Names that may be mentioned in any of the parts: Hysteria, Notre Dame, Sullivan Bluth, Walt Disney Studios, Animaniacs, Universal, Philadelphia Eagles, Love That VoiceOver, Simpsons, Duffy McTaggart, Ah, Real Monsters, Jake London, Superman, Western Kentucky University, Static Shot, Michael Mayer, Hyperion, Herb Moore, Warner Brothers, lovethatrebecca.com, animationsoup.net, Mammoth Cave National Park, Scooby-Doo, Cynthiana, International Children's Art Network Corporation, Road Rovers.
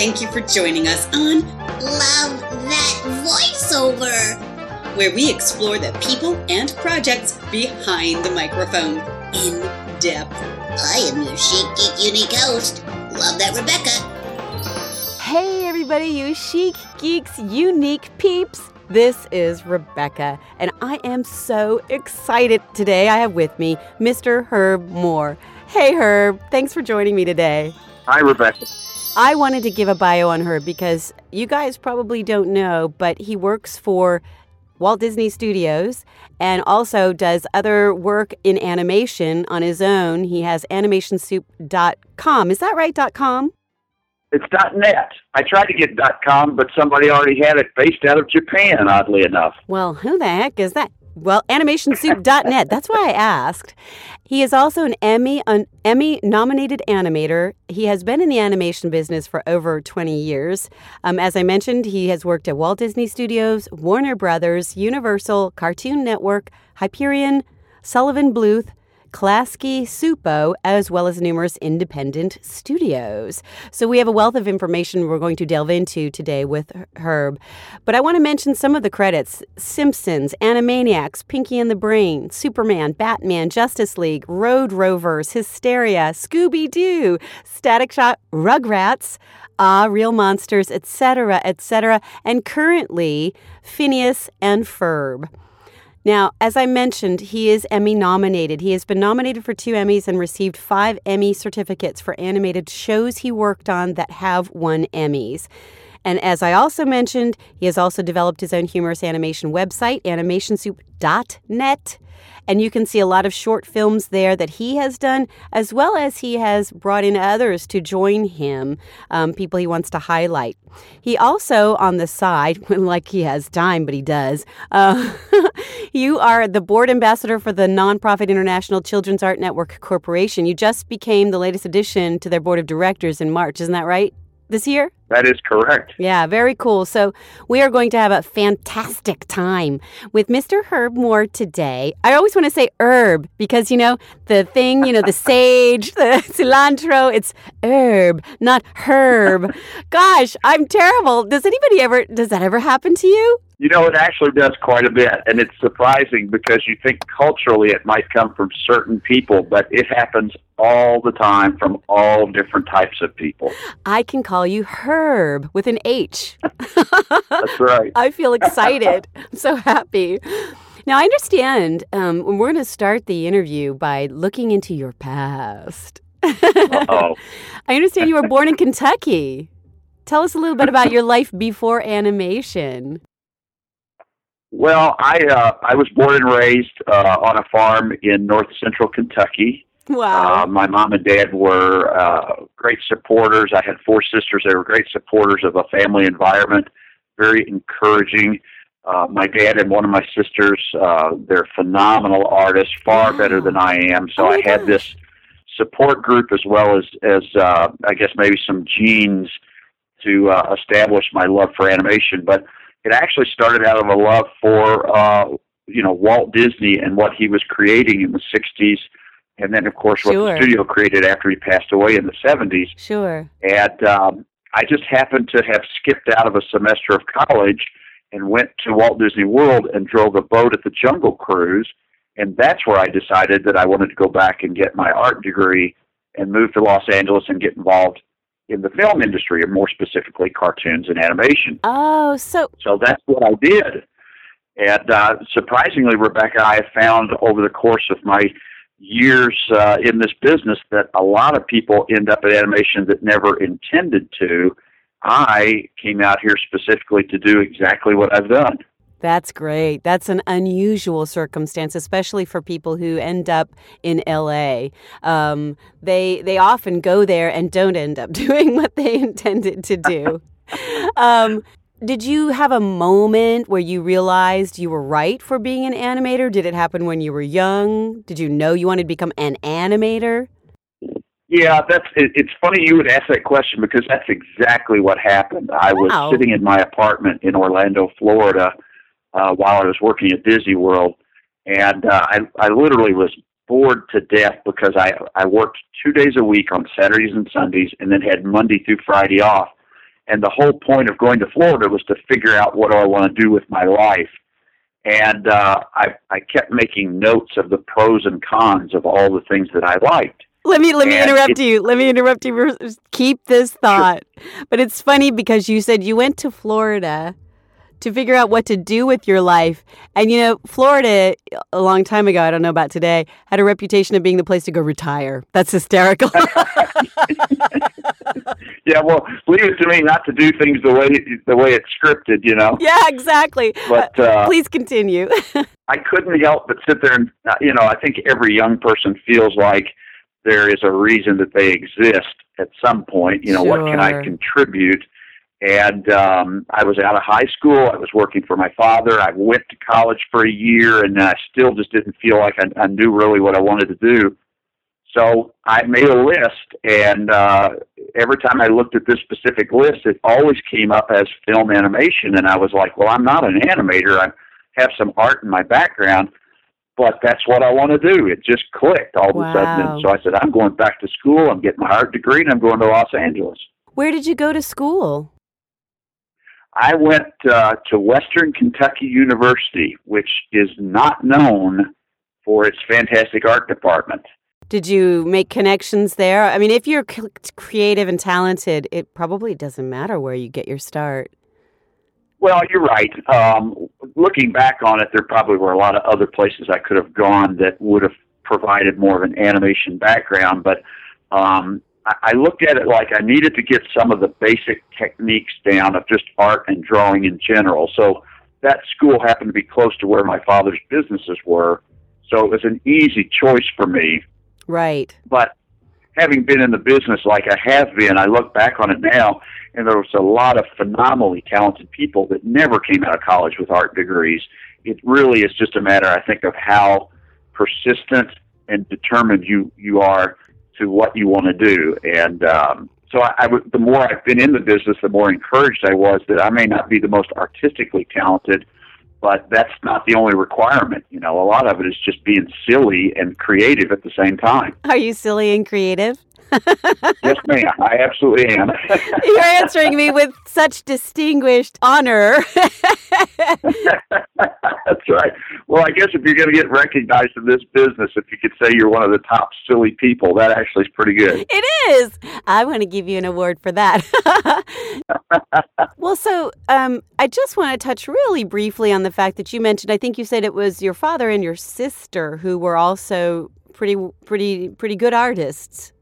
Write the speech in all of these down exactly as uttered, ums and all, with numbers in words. thank you for joining us on Love That VoiceOver, where we explore the people and projects behind the microphone in depth. I am your chic, geek, unique host, Love That Rebecca. Hey everybody, you chic, geeks, unique peeps. This is Rebecca, and I am so excited today. I have with me Mister Herb Moore. Hey, Herb. Thanks for joining me today. Hi, Rebecca. I wanted to give a bio on Herb because you guys probably don't know, but he works for Walt Disney Studios and also does other work in animation on his own. He has animation soup dot com. Is that right, .com? It's .net. I tried to get .com, but somebody already had it based out of Japan, oddly enough. Well, who the heck is that? Well, animation soup dot net. That's why I asked. He is also an Emmy an Emmy-nominated animator. He has been in the animation business for over twenty years. Um, as I mentioned, he has worked at Walt Disney Studios, Warner Brothers, Universal, Cartoon Network, Hyperion, Sullivan Bluth, Klasky Supo, as well as numerous independent studios. So we have a wealth of information we're going to delve into today with Herb. But I want to mention some of the credits. Simpsons, Animaniacs, Pinky and the Brain, Superman, Batman, Justice League, Road Rovers, Hysteria, Scooby-Doo, Static Shot, Rugrats, Ah, Real Monsters, et cetera, et cetera, and currently Phineas and Ferb. Now, as I mentioned, he is Emmy-nominated. He has been nominated for two Emmys and received five Emmy certificates for animated shows he worked on that have won Emmys. And as I also mentioned, he has also developed his own humorous animation website, animation soup dot net. And you can see a lot of short films there that he has done, as well as he has brought in others to join him, um, people he wants to highlight. He also, on the side, like he has time, but he does, uh, you are the board ambassador for the nonprofit International Children's Art Network Corporation. You just became the latest addition to their board of directors in March, isn't that right? This year? That is correct. Yeah, very cool. So we are going to have a fantastic time with Mister Herb Moore today. I always want to say herb because, you know, the thing, you know, the sage, the cilantro, it's herb, not herb. Gosh, I'm terrible. Does anybody ever, does that ever happen to you? You know, it actually does quite a bit, and it's surprising because you think culturally it might come from certain people, but it happens all the time from all different types of people. I can call you Herb with an H. That's right. I feel excited. I'm so happy. Now, I understand um, we're going to start the interview by looking into your past. Uh-oh. I understand you were born in Kentucky. Tell us a little bit about your life before animation. Well, I uh, I was born and raised uh, on a farm in north central Kentucky. Wow! Uh, my mom and dad were uh, great supporters. I had four sisters. They were great supporters of a family environment, very encouraging. Uh, my dad and one of my sisters, uh, they're phenomenal artists, far wow. better than I am. So oh I had gosh. this support group as well as, as uh, I guess maybe some genes to uh, establish my love for animation, but it actually started out of a love for, uh, you know, Walt Disney and what he was creating in the sixties, and then, of course, sure. what the studio created after he passed away in the seventies. Sure. And um, I just happened to have skipped out of a semester of college and went to Walt Disney World and drove a boat at the Jungle Cruise, and that's where I decided that I wanted to go back and get my art degree and move to Los Angeles and get involved in the film industry, or more specifically, cartoons and animation. Oh, so... So that's what I did. And uh, surprisingly, Rebecca, I have found over the course of my years uh, in this business that a lot of people end up in animation that never intended to. I came out here specifically to do exactly what I've done. That's great. That's an unusual circumstance, especially for people who end up in L A. Um, they they often go there and don't end up doing what they intended to do. um, did you have a moment where you realized you were right for being an animator? Did it happen when you were young? Did you know you wanted to become an animator? Yeah, that's. It, it's funny you would ask that question because that's exactly what happened. I wow. was sitting in my apartment in Orlando, Florida, Uh, while I was working at Disney World, and uh, I, I literally was bored to death because I, I worked two days a week on Saturdays and Sundays and then had Monday through Friday off. And the whole point of going to Florida was to figure out what do I want to do with my life. And uh, I, I kept making notes of the pros and cons of all the things that I liked. Let me let me and interrupt it, you. Let me interrupt you. Keep this thought. Sure. But it's funny because you said you went to Florida to figure out what to do with your life. And, you know, Florida, a long time ago, I don't know about today, had a reputation of being the place to go retire. That's hysterical. Yeah, well, leave it to me not to do things the way the way it's scripted, you know? Yeah, exactly. But uh, Please continue. I couldn't help but sit there and, you know, I think every young person feels like there is a reason that they exist at some point. You know, sure. What can I contribute? And um, I was out of high school. I was working for my father. I went to college for a year, and I still just didn't feel like I, I knew really what I wanted to do. So I made a list, and uh, every time I looked at this specific list, it always came up as film animation. And I was like, well, I'm not an animator. I have some art in my background, but that's what I want to do. It just clicked all of wow. a sudden. And so I said, I'm going back to school. I'm getting my art degree, and I'm going to Los Angeles. Where did you go to school? I went uh, to Western Kentucky University, which is not known for its fantastic art department. Did you make connections there? I mean, if you're c- creative and talented, it probably doesn't matter where you get your start. Well, you're right. Um, looking back on it, there probably were a lot of other places I could have gone that would have provided more of an animation background, but um I looked at it like I needed to get some of the basic techniques down of just art and drawing in general. So that school happened to be close to where my father's businesses were, so it was an easy choice for me. Right. But having been in the business like I have been, I look back on it now, and there was a lot of phenomenally talented people that never came out of college with art degrees. It really is just a matter, I think, of how persistent and determined you, you are to what you want to do. And um, so I, I w- the more I've been in the business, the more encouraged I was that I may not be the most artistically talented, but that's not the only requirement. You know, a lot of it is just being silly and creative at the same time. Are you silly and creative? Yes, ma'am. I absolutely am. You're answering me with such distinguished honor. That's right. Well, I guess if you're going to get recognized in this business, if you could say you're one of the top silly people, that actually is pretty good. It is. I want to give you an award for that. Well, so um, I just want to touch really briefly on the fact that you mentioned, I think you said it was your father and your sister who were also pretty, pretty, pretty good artists.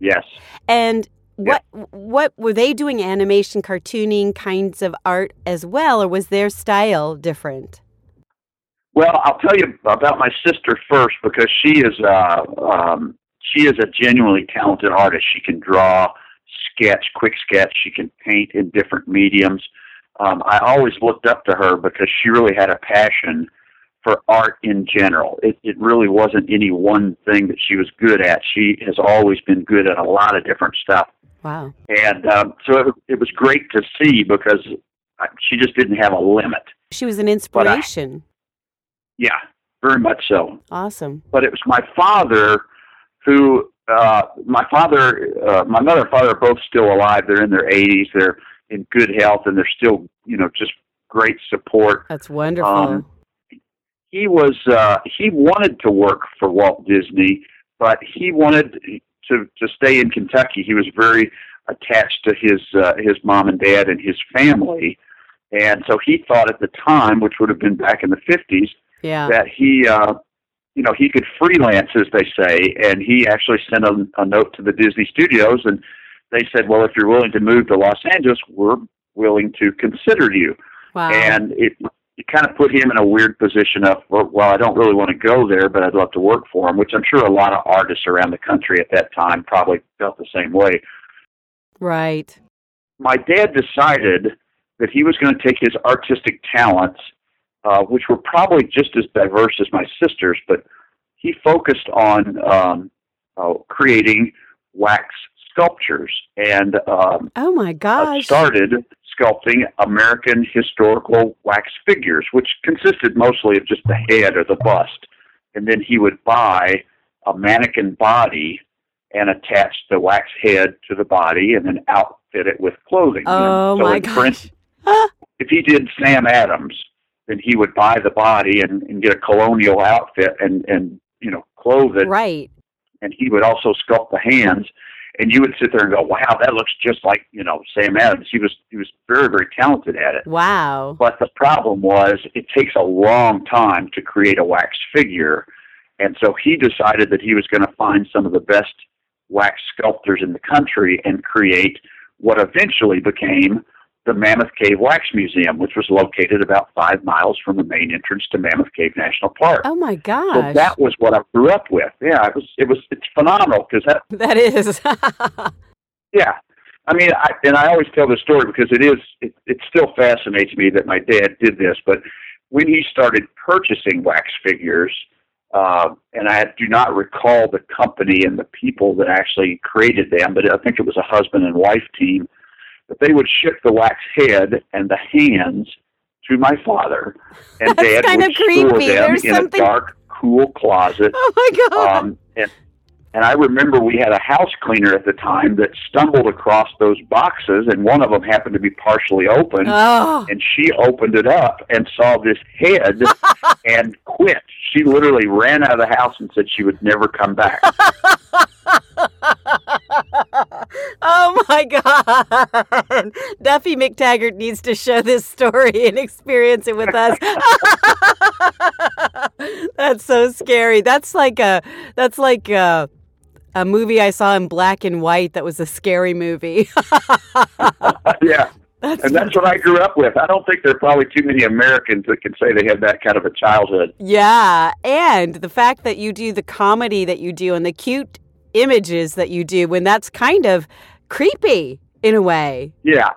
Yes. And what yeah. what were they doing? Animation, cartooning kinds of art as well, or was their style different? Well, I'll tell you about my sister first because she is uh, um, she is a genuinely talented artist. She can draw, sketch, quick sketch. She can paint in different mediums. Um, I always looked up to her because she really had a passion for art in general. It, it really wasn't any one thing that she was good at. She has always been good at a lot of different stuff. Wow. And um, so it, it was great to see because she just didn't have a limit. She was an inspiration. I, yeah, very much so. Awesome. But it was my father who, uh, my father, uh, my mother and father are both still alive. They're in their eighties. They're in good health, and they're still, you know, just great support. That's wonderful. Um, He was, uh, he wanted to work for Walt Disney, but he wanted to, to stay in Kentucky. He was very attached to his, uh, his mom and dad and his family. And so he thought at the time, which would have been back in the fifties, yeah. that he, uh, you know, he could freelance, as they say. And he actually sent a, a note to the Disney Studios, and they said, well, if you're willing to move to Los Angeles, we're willing to consider you. Wow. And it, It kind of put him in a weird position of, well, I don't really want to go there, but I'd love to work for him, which I'm sure a lot of artists around the country at that time probably felt the same way. Right. My dad decided that he was going to take his artistic talents, uh, which were probably just as diverse as my sister's, but he focused on um, uh, creating wax sculptures. And um, oh my gosh, uh, started sculpting American historical wax figures, which consisted mostly of just the head or the bust. And then he would buy a mannequin body and attach the wax head to the body and then outfit it with clothing. Oh, so my gosh. Print, if he did Sam Adams, then he would buy the body and, and get a colonial outfit and, and, you know, clothe it. Right. And he would also sculpt the hands. And you would sit there and go, wow, that looks just like, you know, Sam Adams. He was he was very, very talented at it. Wow. But the problem was it takes a long time to create a wax figure. And so he decided that he was going to find some of the best wax sculptors in the country and create what eventually became the Mammoth Cave Wax Museum, which was located about five miles from the main entrance to Mammoth Cave National Park. Oh my gosh! So that was what I grew up with. Yeah, it was. It was. It's phenomenal because that. That is. Yeah, I mean, I, and I always tell this story because it is. It, it still fascinates me that my dad did this. But when he started purchasing wax figures, uh, and I do not recall the company and the people that actually created them, but I think it was a husband and wife team. But they would ship the wax head and the hands to my father, and Dad would store creepy. them There's in something... a dark, cool closet. Oh my God! Um, and, and I remember we had a house cleaner at the time that stumbled across those boxes, and one of them happened to be partially open, oh. and she opened it up and saw this head and quit. She literally ran out of the house and said she would never come back. Oh my God. Duffy McTaggart needs to show this story and experience it with us. That's so scary. That's like a that's like a, a movie I saw in black and white that was a scary movie. Yeah. That's and that's what I grew up with. I don't think there are probably too many Americans that can say they had that kind of a childhood. Yeah. And the fact that you do the comedy that you do and the cute images that you do, when that's kind of creepy in a way. Yeah.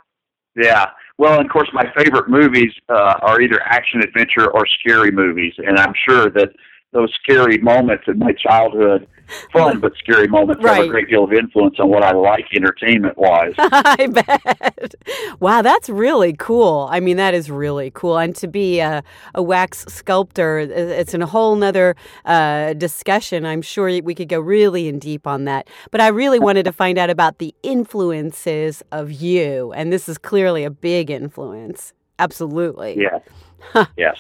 Yeah. Well, and of course, my favorite movies uh, are either action adventure or scary movies. And I'm sure that those scary moments in my childhood, fun but scary moments, right. have a great deal of influence on what I like entertainment-wise. I bet. Wow, that's really cool. I mean, that is really cool. And to be a, a wax sculptor, it's a whole nother uh, discussion. I'm sure we could go really in deep on that. But I really wanted to find out about the influences of you. And this is clearly a big influence. Absolutely. Yes. Huh. Yes.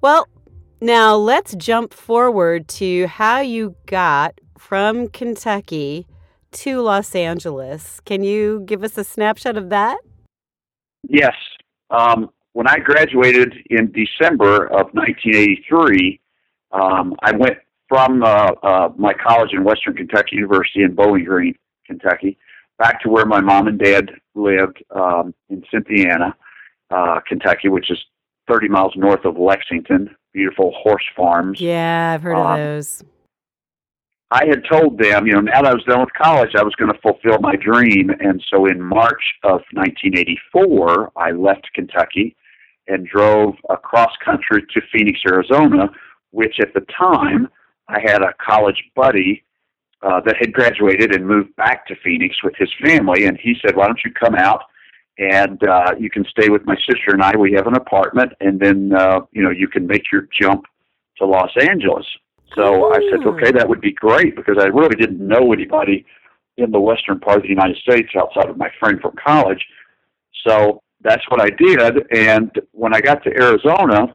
Well, now, let's jump forward to how you got from Kentucky to Los Angeles. Can you give us a snapshot of that? Yes. Um, when I graduated in December of nineteen eighty-three, um, I went from uh, uh, my college in Western Kentucky University in Bowling Green, Kentucky, back to where my mom and dad lived um, in Cynthiana, uh, Kentucky, which is thirty miles north of Lexington. Beautiful horse farms. Yeah, I've heard um, of those. I had told them, you know, now that I was done with college, I was going to fulfill my dream. And so in March of nineteen eighty-four, I left Kentucky and drove across country to Phoenix, Arizona, which at the time I had a college buddy uh, that had graduated and moved back to Phoenix with his family. And he said, why don't you come out? And uh, you can stay with my sister and I. We have an apartment, and then uh, you know you can make your jump to Los Angeles. So oh. I said, okay, that would be great because I really didn't know anybody in the western part of the United States outside of my friend from college. So that's what I did. And when I got to Arizona, of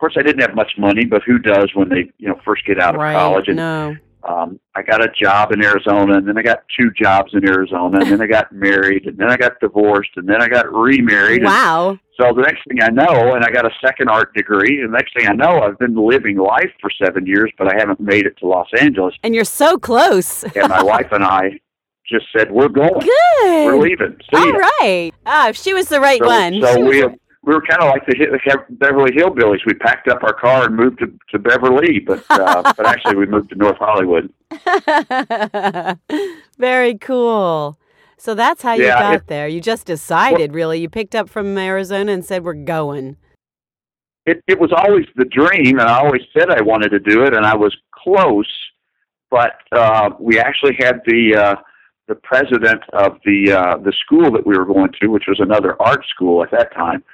course, I didn't have much money, but who does when they you know first get out of right. college? And no. Um, I got a job in Arizona, and then I got two jobs in Arizona, and then I got married, and then I got divorced, and then I got remarried. Wow. And so the next thing I know, and I got a second art degree, and the next thing I know, I've been living life for seven years, but I haven't made it to Los Angeles. And you're so close. And my wife and I just said, we're going. Good. We're leaving. See All ya. right. Oh, if she was the right so, one. So we have. We were kind of like the Beverly Hillbillies. We packed up our car and moved to, to Beverly, but uh, but actually we moved to North Hollywood. Very cool. So that's how you yeah, got it, there. You just decided, well, really. You picked up from Arizona and said, we're going. It, it was always the dream, and I always said I wanted to do it, and I was close, but uh, we actually had the... Uh, the president of the uh, the school that we were going to, which was another art school at that time,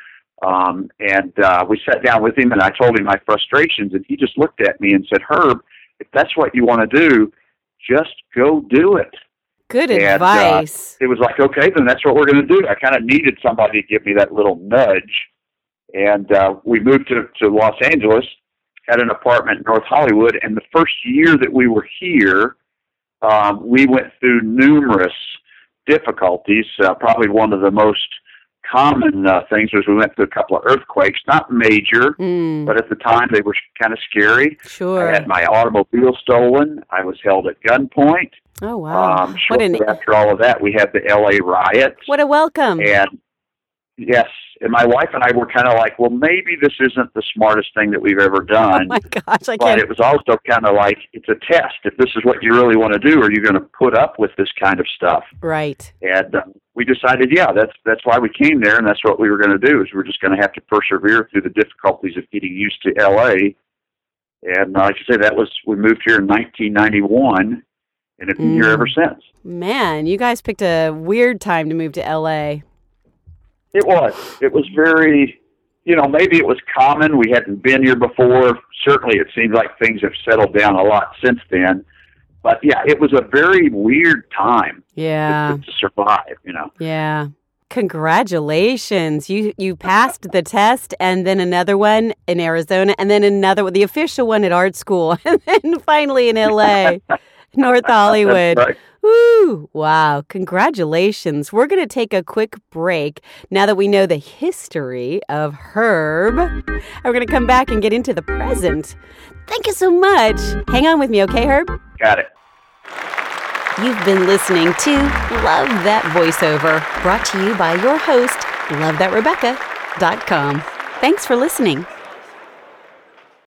um, and uh, we sat down with him, and I told him my frustrations, and he just looked at me and said, Herb, if that's what you want to do, just go do it. Good and, advice. Uh, it was like, okay, then that's what we're going to do. I kind of needed somebody to give me that little nudge. And uh, we moved to, to Los Angeles, had an apartment in North Hollywood. And the first year that we were here, um, we went through numerous difficulties. Uh, probably one of the most common uh, things was we went through a couple of earthquakes, not major, mm. but at the time they were kind of scary. Sure. I had my automobile stolen. I was held at gunpoint. Oh, wow. Um, what an... After all of that, we had the L A riots. What a welcome. And yes, and my wife and I were kind of like, well, maybe this isn't the smartest thing that we've ever done. Oh, my gosh, I can't. But it was also kind of like, it's a test. If this is what you really want to do, are you going to put up with this kind of stuff? Right. And um, we decided, yeah, that's that's why we came there, and that's what we were going to do, is we we're just going to have to persevere through the difficulties of getting used to L A. And uh, like I say, that was, we moved here in nineteen ninety-one. And it's been here ever since. Man, you guys picked a weird time to move to L A. It was. It was very, you know, maybe it was common. We hadn't been here before. Certainly it seems like things have settled down a lot since then. But, yeah, it was a very weird time yeah. to, to survive, you know. Yeah. Congratulations. You you passed the test, and then another one in Arizona, and then another one, the official one at art school, and then finally in L A North Hollywood. Right. Woo! Wow. Congratulations. We're going to take a quick break now that we know the history of Herb. And we're going to come back and get into the present. Thank you so much. Hang on with me, okay, Herb? Got it. You've been listening to Love That VoiceOver, brought to you by your host, love that rebecca dot com. Thanks for listening.